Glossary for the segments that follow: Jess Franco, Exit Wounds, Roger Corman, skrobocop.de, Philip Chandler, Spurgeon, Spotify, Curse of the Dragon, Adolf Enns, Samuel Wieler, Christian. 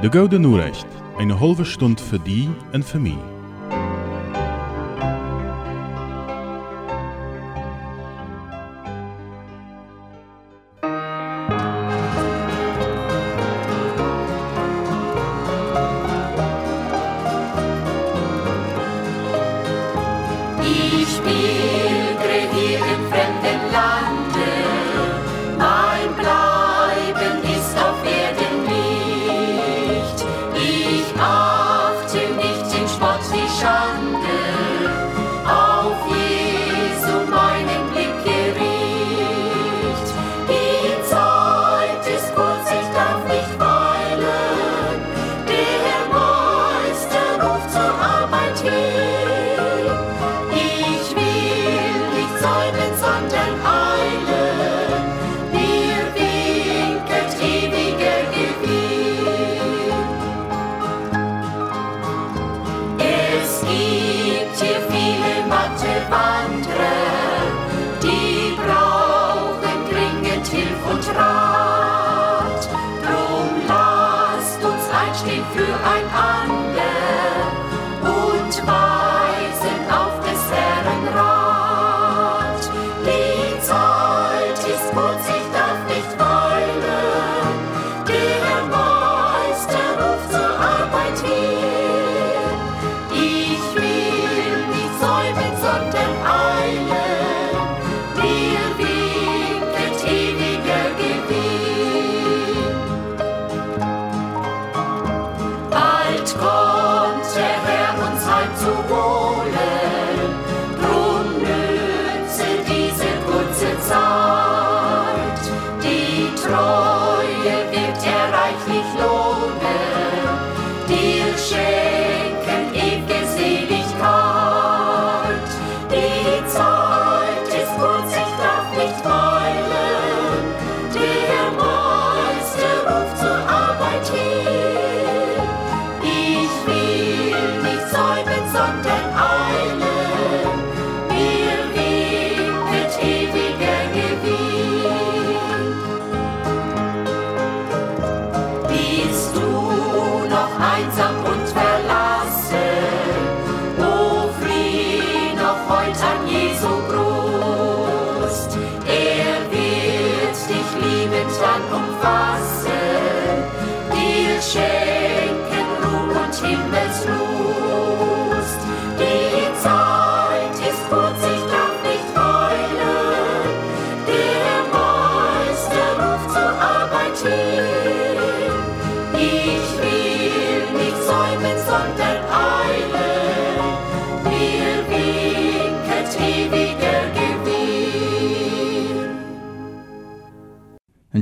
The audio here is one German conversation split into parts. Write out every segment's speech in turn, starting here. De goode Norecht, eine halbe Stunde für die und für mich.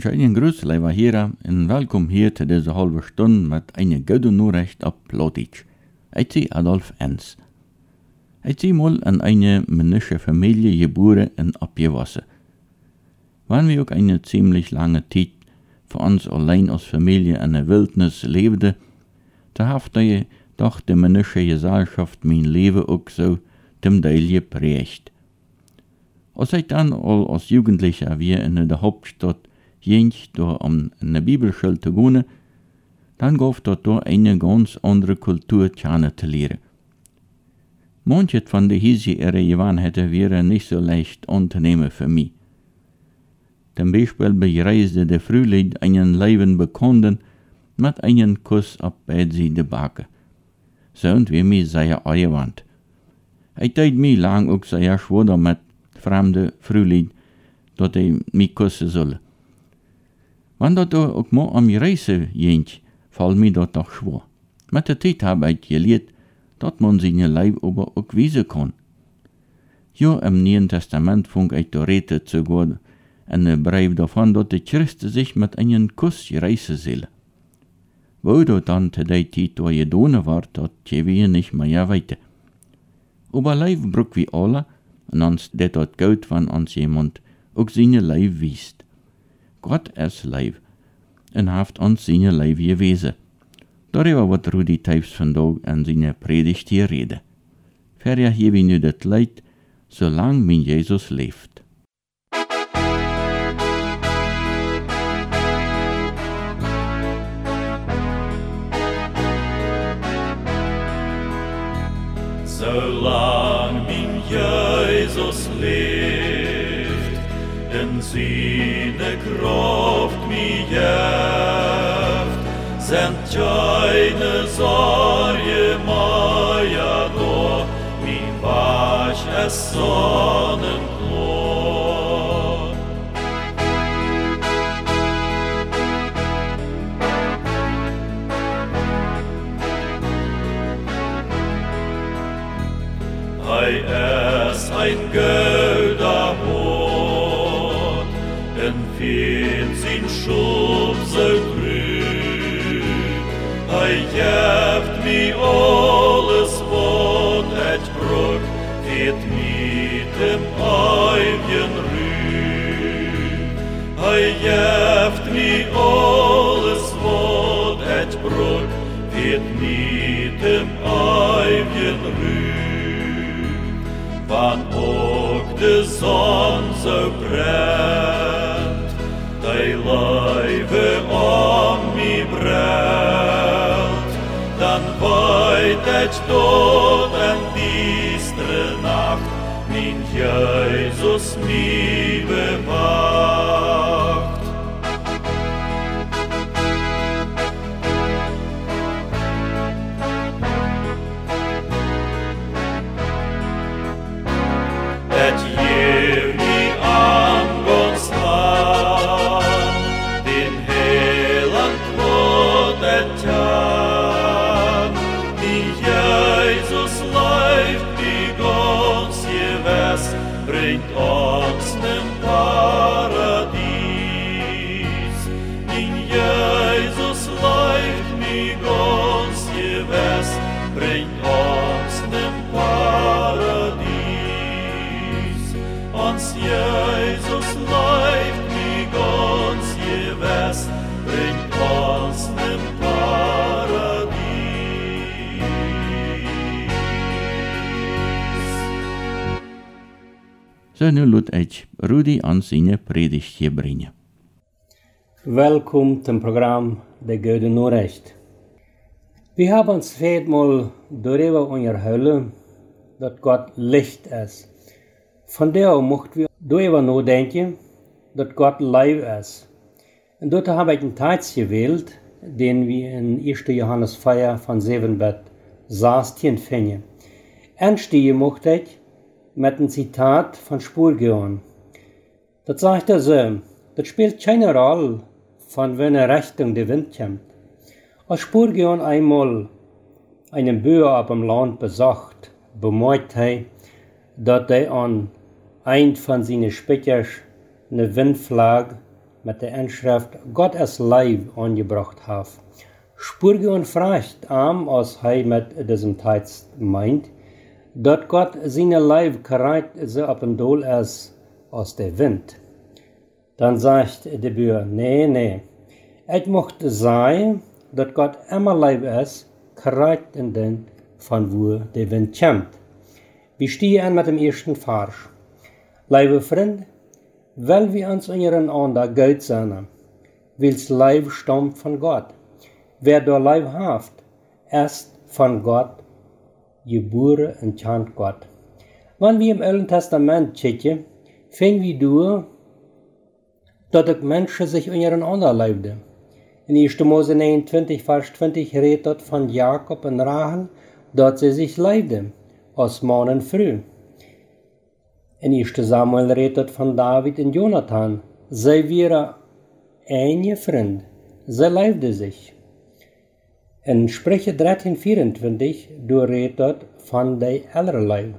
Einen Grüß, liebe Hörer, und willkommen hier zu dieser halben Stunde mit einer guten Nachricht auf Plattdeutsch. Ich bin Adolf Enns. Ich bin mal in einer männlichen Familie geboren und abgewachsen. Wenn wir auch eine ziemlich lange Zeit für uns allein als Familie in der Wildnis lebten, da haft ich doch die männliche Gesellschaft mein Leben auch so zum Teil geprägt. Als ich dann als Jugendlicher wieder in der Hauptstadt durch eine Bibelschule zu gehen, dann gab es eine ganz andere Kultur zu lernen. Manche von den Hisi ihre Gewohnheiten wären nicht so leicht anzunehmen für mich. Zum Beispiel bereiste der Frühling einen Leben Bekannten mit einem Kuss auf beide Backen. So und wie mich sehr angewandt. Ich teilte mich lang auch sehr schwer mit fremden Frühling, dass ich mich küssen soll. Wenn das auch mal an mir Reise geht, fällt mir das doch schwer. Mit der Zeit habe ich gelernt, dass man seinen Leib aber auch weisen kann. Ja, im Neuen Testament fing ich zu reden zu Gott und ich begreife davon, dass die Christen sich mit einem Kuss reisen sollen. Wo das dann zu der Zeit getan war, das gehen wir nicht mehr weiter. Aber Leib braucht wie alle, und uns tut das gut, wenn uns jemand auch seinen Leib weist. Gott ist Leib und hat uns seine Leib gewesen. Darüber wird Rudi Teibs vandaag in seiner Predigt hier reden. Verja hier wie nu das Leid, solange mein Jesus lebt. Jesus leeft en Sine kraft mi jeft, zendt Tjaine Sarje Maja do, mi wasch es sonnen. Hij es ein gölder Brot, en fins in Schubse grün. Hij jeft mi alles wat het brok, geht mit dem eigen Rühn. Hij jeft mi alles wat het brok, geht mit dem eigen Rühn. Wann ook de zon zo brennt, die Leibe om mij brelt, dan weet het tot en diestre nacht, mijn Jezus mij bewacht. Zo nu laat ik Rudy aan zijn predigtje brengen. Welkom zum Programm De goode Norecht. We hebben ons veelmaal doorheen onderhouden dat God licht is. Vandaar mochten we doorheen nadenken dat God lief is. En daartoe hebben we een tijd gewählt, den we in 1. Johannes 4 van 7 bed 16 vinden. En stehen mocht ik mit einem Zitat von Spurgeon. Das sagt so, das spielt keine Rolle, von welcher Richtung der Wind kommt. Als Spurgeon einmal einen Bauer auf dem Land besucht, bemerkt er, dass er an einem von seinen Spickers eine Windflagge mit der Inschrift Gott ist live angebracht hat. Spurgeon fragt ihn, was er mit diesem Text meint, dass Gott seine Leib korrekt so auf dem Dol ist, aus der Wind. Dann sagt der Bauer, nee, ich möchte sagen, dass Gott immer Leib ist, korrekt in den, von wo der Wind kommt. Wir stehen mit dem ersten Farsch. Liebe Freunde, weil wir uns untereinander gut sind, weil das Leib stammt von Gott. Wer der Leib hat, ist von Gott geboren und kennt Gott. Wenn wir im Alten Testament schauen, finden wir durch, dass die Menschen sich untereinander liebten. In 1. Mose 29, Vers 20 redet dort von Jakob und Rahel, dass sie sich liebten, aus Morgen und Früh. In 1. Samuel redet dort von David und Jonathan, sie waren eine Freund, sie liebten sich. In Sprüche 13:24 redet dort von der Allerlei.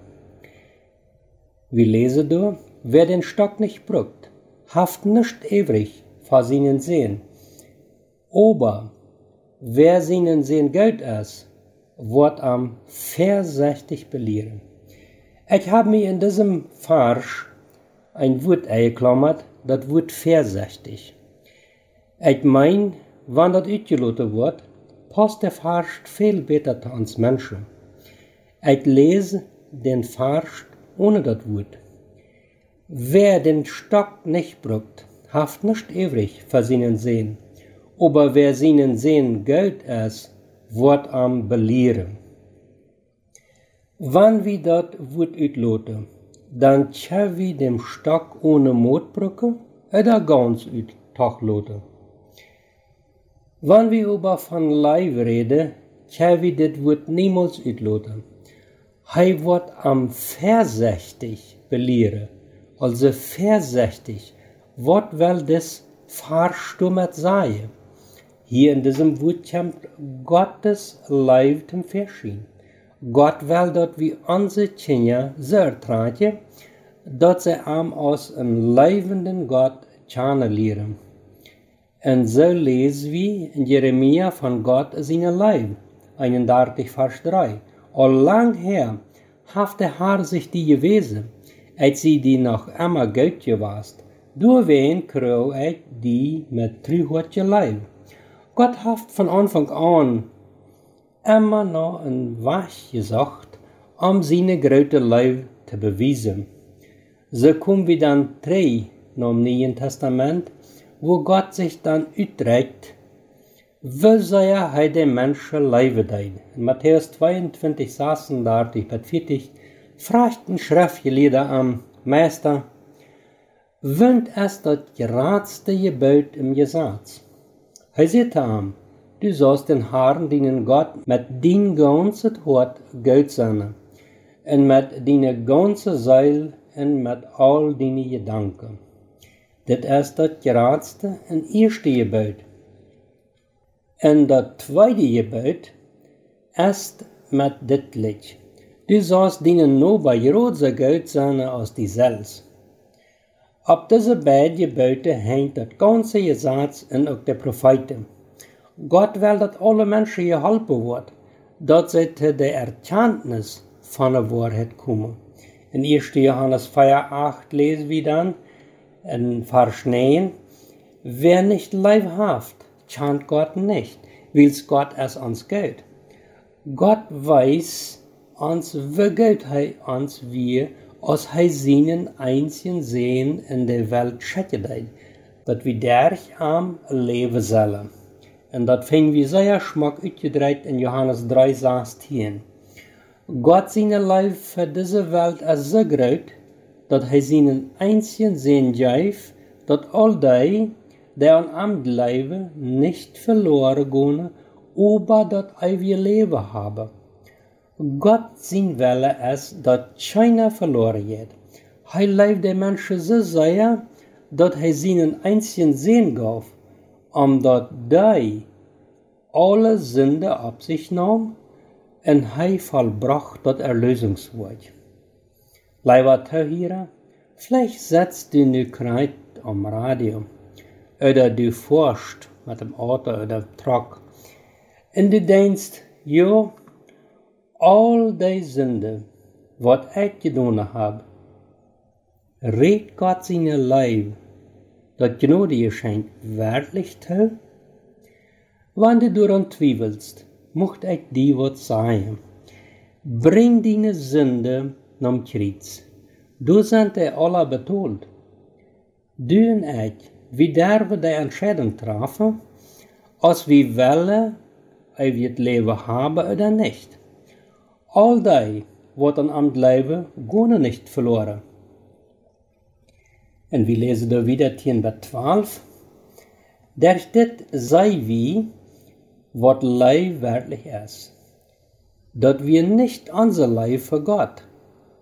Wir lesen dort, wer den Stock nicht brückt, haft nicht ewig vor seinen Sehen. Aber wer seinen Sehen gilt ist, wird am vorsichtig belehren. Ich habe mir in diesem Farsch ein Wort eingeklammert, das Wort vorsichtig. Ich meine, wenn das ausgelotet wird, passt der Farsch viel besser zu uns Menschen. Ich lese den Farsch ohne das Wort. Wer den Stock nicht brückt, haft nicht ewig für seinen Sehen. Aber wer seinen Sehen gilt es, wird am belehren. Wann wir das Wort utloten, dan tja wie dem Stock ohne Motbrücke oder ganz üt Tachlote. Wann wir über von Leib reden, tja wie det wird niemals ütlote. Hei wird am versächtig beliere, also versächtig, wat wel des verstummet sei. Hier in diesem Wort kommt Gottes Leib zum Verschieden. Gott will, dass wir unsere Kinder so tragen, dass sie am aus einem lebenden Gott kennen lernen. Und so lesen wir in Jeremia von Gott seinen Leib, 31 Vers 3. Und lang her hafte Herr sich die gewesen, als sie die noch immer Gott warst. Durch wen kreu ich die mit trühotchen Leib. Gott hat von Anfang an immer noch ein Weg gesagt, um seine große Liebe zu beweisen. So kommen wir dann drei im Neuen Testament, wo Gott sich dann utträgt, wie sehr er den Menschen Liebe teilt. In Matthäus 22, 36 bis 40 fragt ein Schriftgelehrter am Meister, wann ist das geradste Gebot im Gesetz? Er sagte ihm, du sollst den Herrn deinen Gott mit deinem ganzen Hort Gott sein und mit deiner ganzen Seele und mit all deinen Gedanken. Das ist das geradste und erste Gebot. Und das zweite Gebot ist mit dit Lied. Du sollst deinen Nachbarn größer Gott sein als dich selbst. Ab diese beiden Gebote hängt das ganze Gesetz und auch der Propheten. Gott will, dass alle Menschen geholfen werden, dass sie zu der Erkenntnis von der Wahrheit kommen. In 1. Johannes 4, 8 lesen wir dann, in Vers 9, wer nicht leibhaft, kennt Gott nicht, weil Gott es uns gilt. Gott weiß uns, wie gilt er uns wir, als er seinen einzigen Sinn in der Welt schätzt, dass wir durch am leben sollen. Und das finden wir sehr schmack ausgedreht in Johannes 3, 16. Gott seine Liebe für diese Welt ist so groß, dass er seinen einzigen Sinn gibt, dass all die, die an ihm bleiben, nicht verloren gehen, aber dass wir Leben haben. Gott sein Wille ist, dass keiner verloren geht. Er liebt den Menschen so sehr, dass er seinen einzigen Sinn gab, um dass die alle Sünde auf sich nahm und er vollbracht das Erlösungswort. Lieber Zuhörer, vielleicht setzt du nun gerade am Radio oder du fährst mit dem Auto oder dem Truck und du denkst, ja, all die Sünde, was ich getan habe, redet Gott seine Leib, dass Gnade ihr schenkt, wirklich zu? Wenn du daran zweifelst, möchte ich dir was sagen. Bring deine Sünde zum Kreuz. Du sind alle betont. Du und ich, wir dürfen die Entscheidung treffen, ob wir wollen, ob wir das Leben haben oder nicht. All die, was an am Leben, gehen nicht verloren. Und wir lesen da wieder 10 bis 12. Der steht sei wie, was Leib wirklich ist. Dass wir nicht unser Leib für Gott,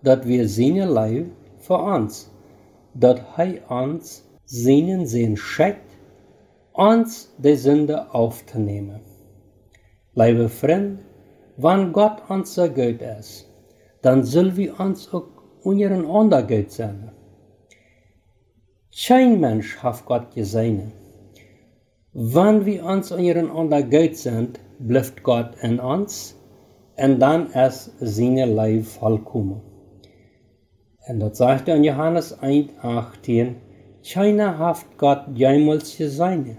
dass wir seine Leib für uns, dass er uns seinen Sinn schickt, uns die Sünde aufzunehmen. Liebe Freunde, wenn Gott uns so gut ist, dann sollen wir uns auch untereinander gut sein. Kein Mensch hat Gott gesehen. Wenn wir uns untereinander gut sind, bleibt Gott in uns und dann ist seine Liebe vollkommen. Und das sagt er in Johannes 1,18, keiner hat Gott jemals gesehen,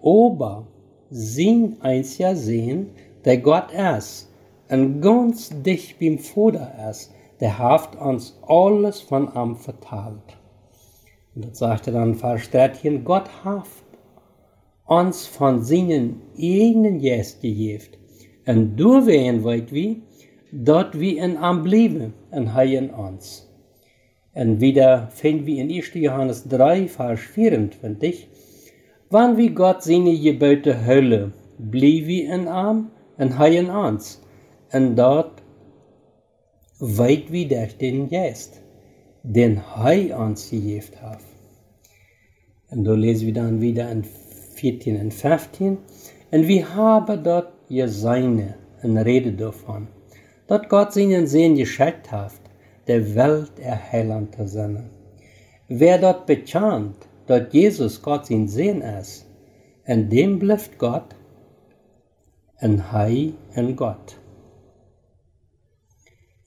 aber sein einziger Sinn, der Gott ist, und ganz dicht beim Vater ist, der hat uns alles von ihm verteilt. Und das sagt er dann Vers 13, Gott hat uns von seinen eigenen Geist gegeben. Und durch wen weit wie, dort wie in ihm bleiben, und er in uns. Und wieder finden wir in 1. Johannes 3, Vers 24, wann wir Gott seine Gebote hören, blieb wir in Arm und heien ans, und dort weit wir durch den Geist, den Hei ans gejeft hat. Und da lesen wir dann wieder in 14 und 15, und wir haben dort ihr Seine, und reden davon, dass Gott seinen Sinn geschickt hat, der Welt Heiland zu sein. Wer dort bekannt, dass Jesus Gott sein Sinn ist, in dem bleibt Gott, und Hei in Gott.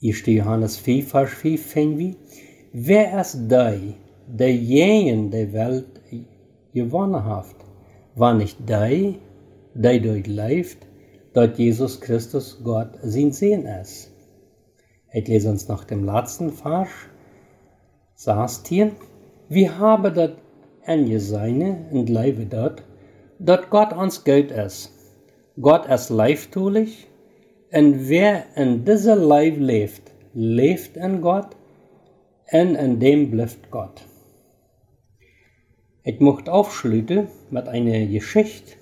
1. Johannes 4, Vers 5 finden wir, wer ist der jenen der Welt gewonnen hat, war nicht der durchläuft, dass Jesus Christus Gott sein Sinn ist. Ich lese uns nach dem letzten Vers, 16. Wir haben das angesehen und leben dort, dass Gott uns Gott ist. Gott ist leibtulich, und wer in dieser Leib lebt, lebt in Gott, und in dem bleibt Gott. Ich möchte aufschließen mit einer Geschichte,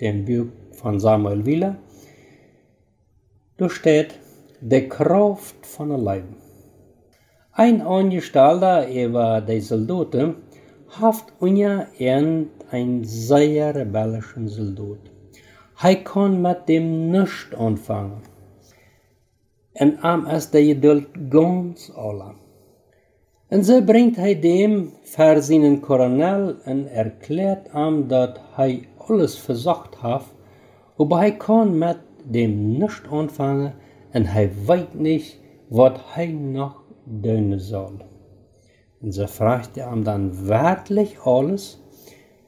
dem Buch von Samuel Wieler. Da steht, die Kraft von der Leib. Ein Angestellter über die Soldaten hat einen sehr rebellischen Soldat. Er kann mit dem nichts anfangen. Und ihm ist die Geduld ganz alle. Und so bringt er dem für seinen Koronel und erklärt ihm, dass er alles versucht hat, aber er kann mit dem nichts anfangen und er weiß nicht, was er noch tun soll. Und so fragt er ihm dann wirklich alles?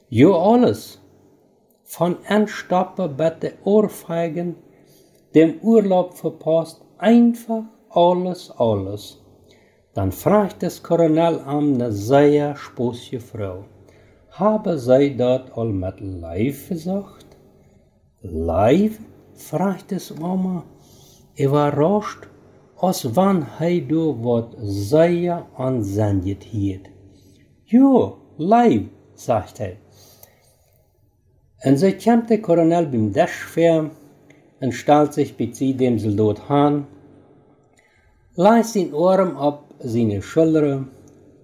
Ja, alles. Von Anstoppen bei den Ohrfeigen, dem Urlaub verpasst, einfach alles. Dann fragt das Koronel an eine sehr spößige Frau, habe sie dort all mit Leib versucht? Leib? Fragt das Oma. Überrascht, aus wann hei du wat sehr ansendet hiet. Jo, Leib, sagt er. Und so kommt der Koronel beim Dashfair und stellt sich bei dem Soldat an, lässt den Arm ab seine Schulter,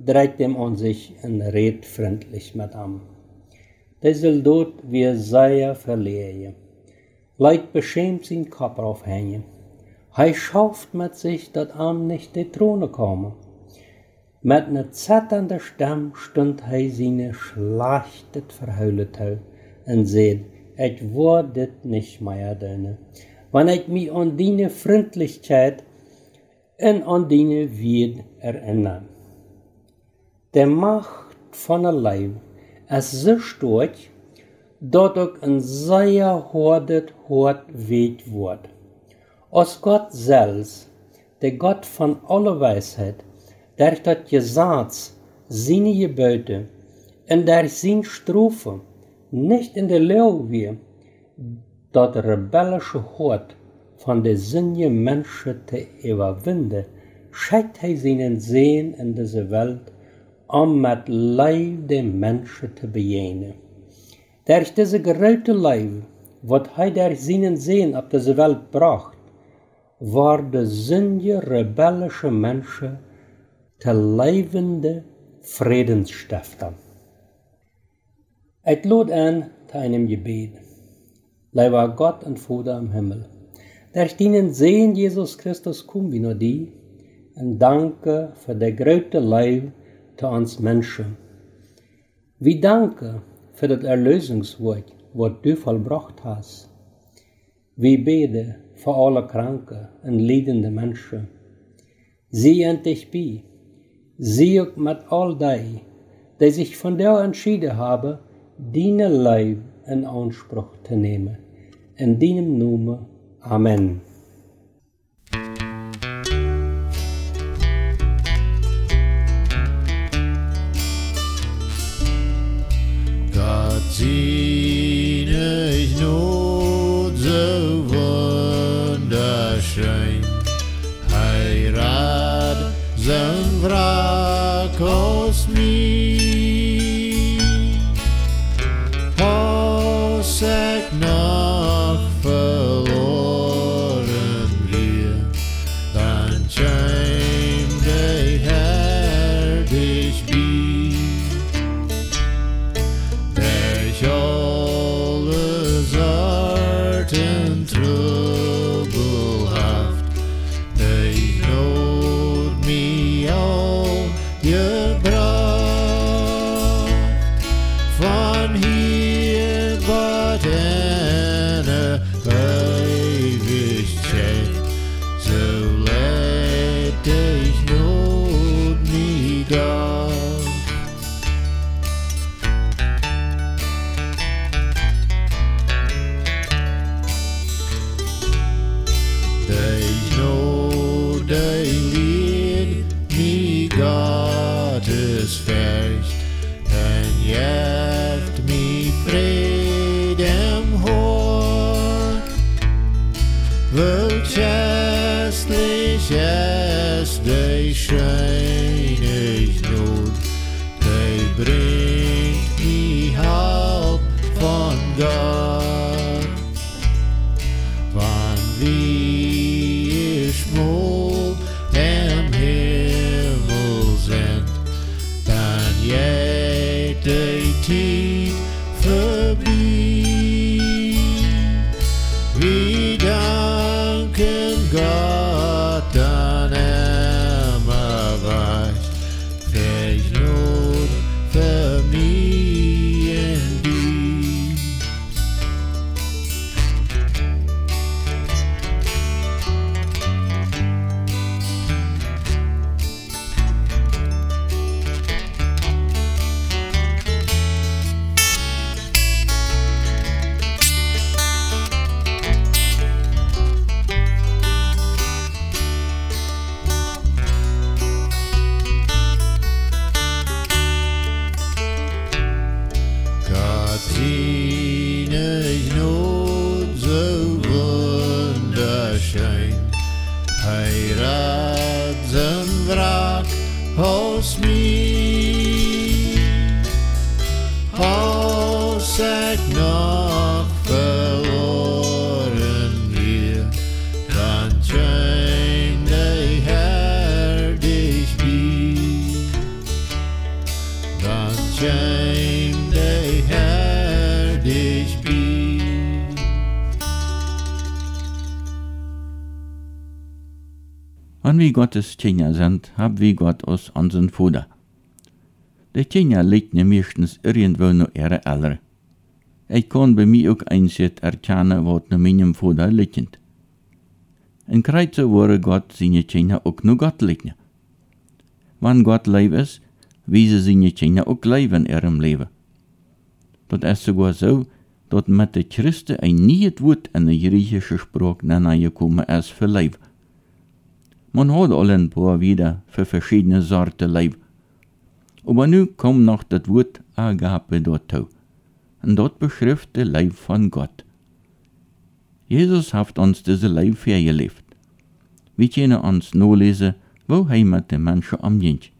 dreht ihm an sich und redet freundlich mit ihm. Der Soldat wird sehr verlegen, leicht beschämt seinen Kopf aufhängen. Er schafft mit sich, dass ihm nicht die Throne komme. Mit einer zitternden Stimme stund er seine schlachtet verheulet und sagt, ich würde nicht mehr tun, wenn ich mich an deine Freundlichkeit und an deine Wert erinnern. Der Macht von der Leib ist so stark, dass auch ein sehr hart weht wird. Aus Gott selbst, der Gott von aller Weisheit, durch das Gesetz, seine Gebote und durch seine Strafe nicht in der Lage wird, das rebellische Hort von der sündigen Menschen zu überwinden, schickt er seinen Sinn in diese Welt, mit Leib den Menschen zu begegnen. Durch diese große Leib, was er durch seinen Sinn auf diese Welt bracht, wurde sündige rebellische Menschen zu lebenden Friedensstiftern. Ich lade an zu einem Gebet. Lieber Gott und Vater im Himmel, durch deinen Segen Jesus Christus kommen wir nur dir und danke für der große Leib zu uns Menschen. Wir danken für das Erlösungswerk, was du vollbracht hast. Wir beten für alle kranke und leidende Menschen. Sieh endlich bei, sieh auch mit all denen, die sich von dir entschieden haben, deine Leib in Anspruch zu nehmen. In deinem Namen. Amen. Gott sieht nicht nur so wunderschön, heirat sein Wrath. Jesus, der Schein ist gut, der bringt die Haupt von Gott. Wann wir schmul im Himmel sind, dann jede Tief verblieb. Wir danken Gott, aus mir, als ich noch verloren wir, dann scheint der Herr dich mir, dann scheint der Herr dich mir. An wie Gottes Kinder sind, hab wie Gott aus unseren Fuder. Die Kinder leiten meistens irgendwo nur ihre Eltern. Ich kann bei mir auch einzig erkennen, was in meinem Fuder liegt. In Kreuze wurde Gott seine Kinder auch nur Gott leiten. Wenn Gott lieb ist, weisen seine Kinder auch lieb in ihrem Leben. Das ist sogar so, dass mit den Christen ein neues Wort in der griechischen Sprache nachgekommen ist für Liebe. Man hat alle ein paar wieder für verschiedene Sorten Leib. Aber nun kommt noch das Wort Agape dazu. Und dort beschreibt der Leib von Gott. Jesus hat uns diese Leib vorgelebt. Wir können uns nur lesen, wo er mit den Menschen umgeht.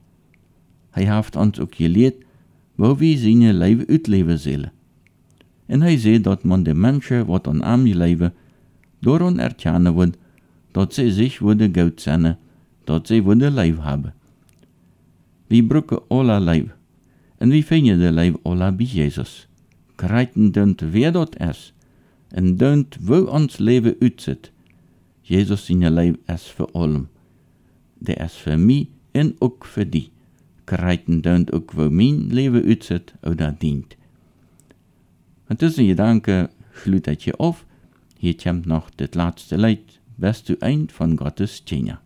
Er hat uns auch gelehrt, wo wir seine Leib ausleben sollen. Und er sieht, dass man die Menschen, die an ihm leben, daran erkennen wird, dass sie sich würde Gott sehen, dass sie würde Leib haben. Wir brücken alle Leib, und wir finden den Leib alle bei Jesus. Kreiten dünnt, wer dort ist, und dünnt, wo uns Leben aussieht. Jesus seine Leib ist für allem. Der ist für mich und auch für dich. Kreiten dünnt auch, wo mein Leben aussieht oder dient. Und diesen Gedanken schlüt ich hier auf. Hier kommt noch das letzte Lied. Bist du ein von Gottes Diener?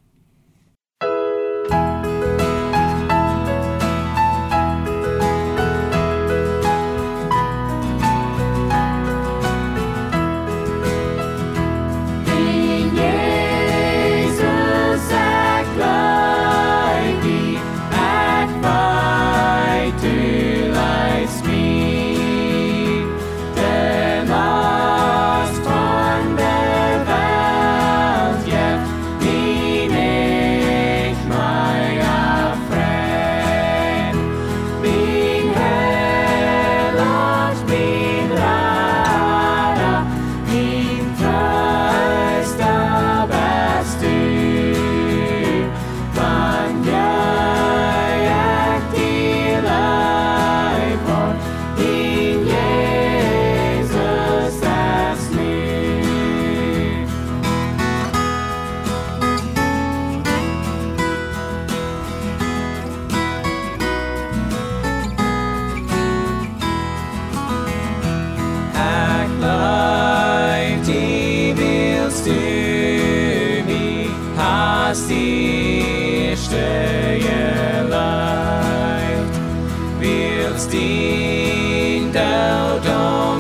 Willst ihn, du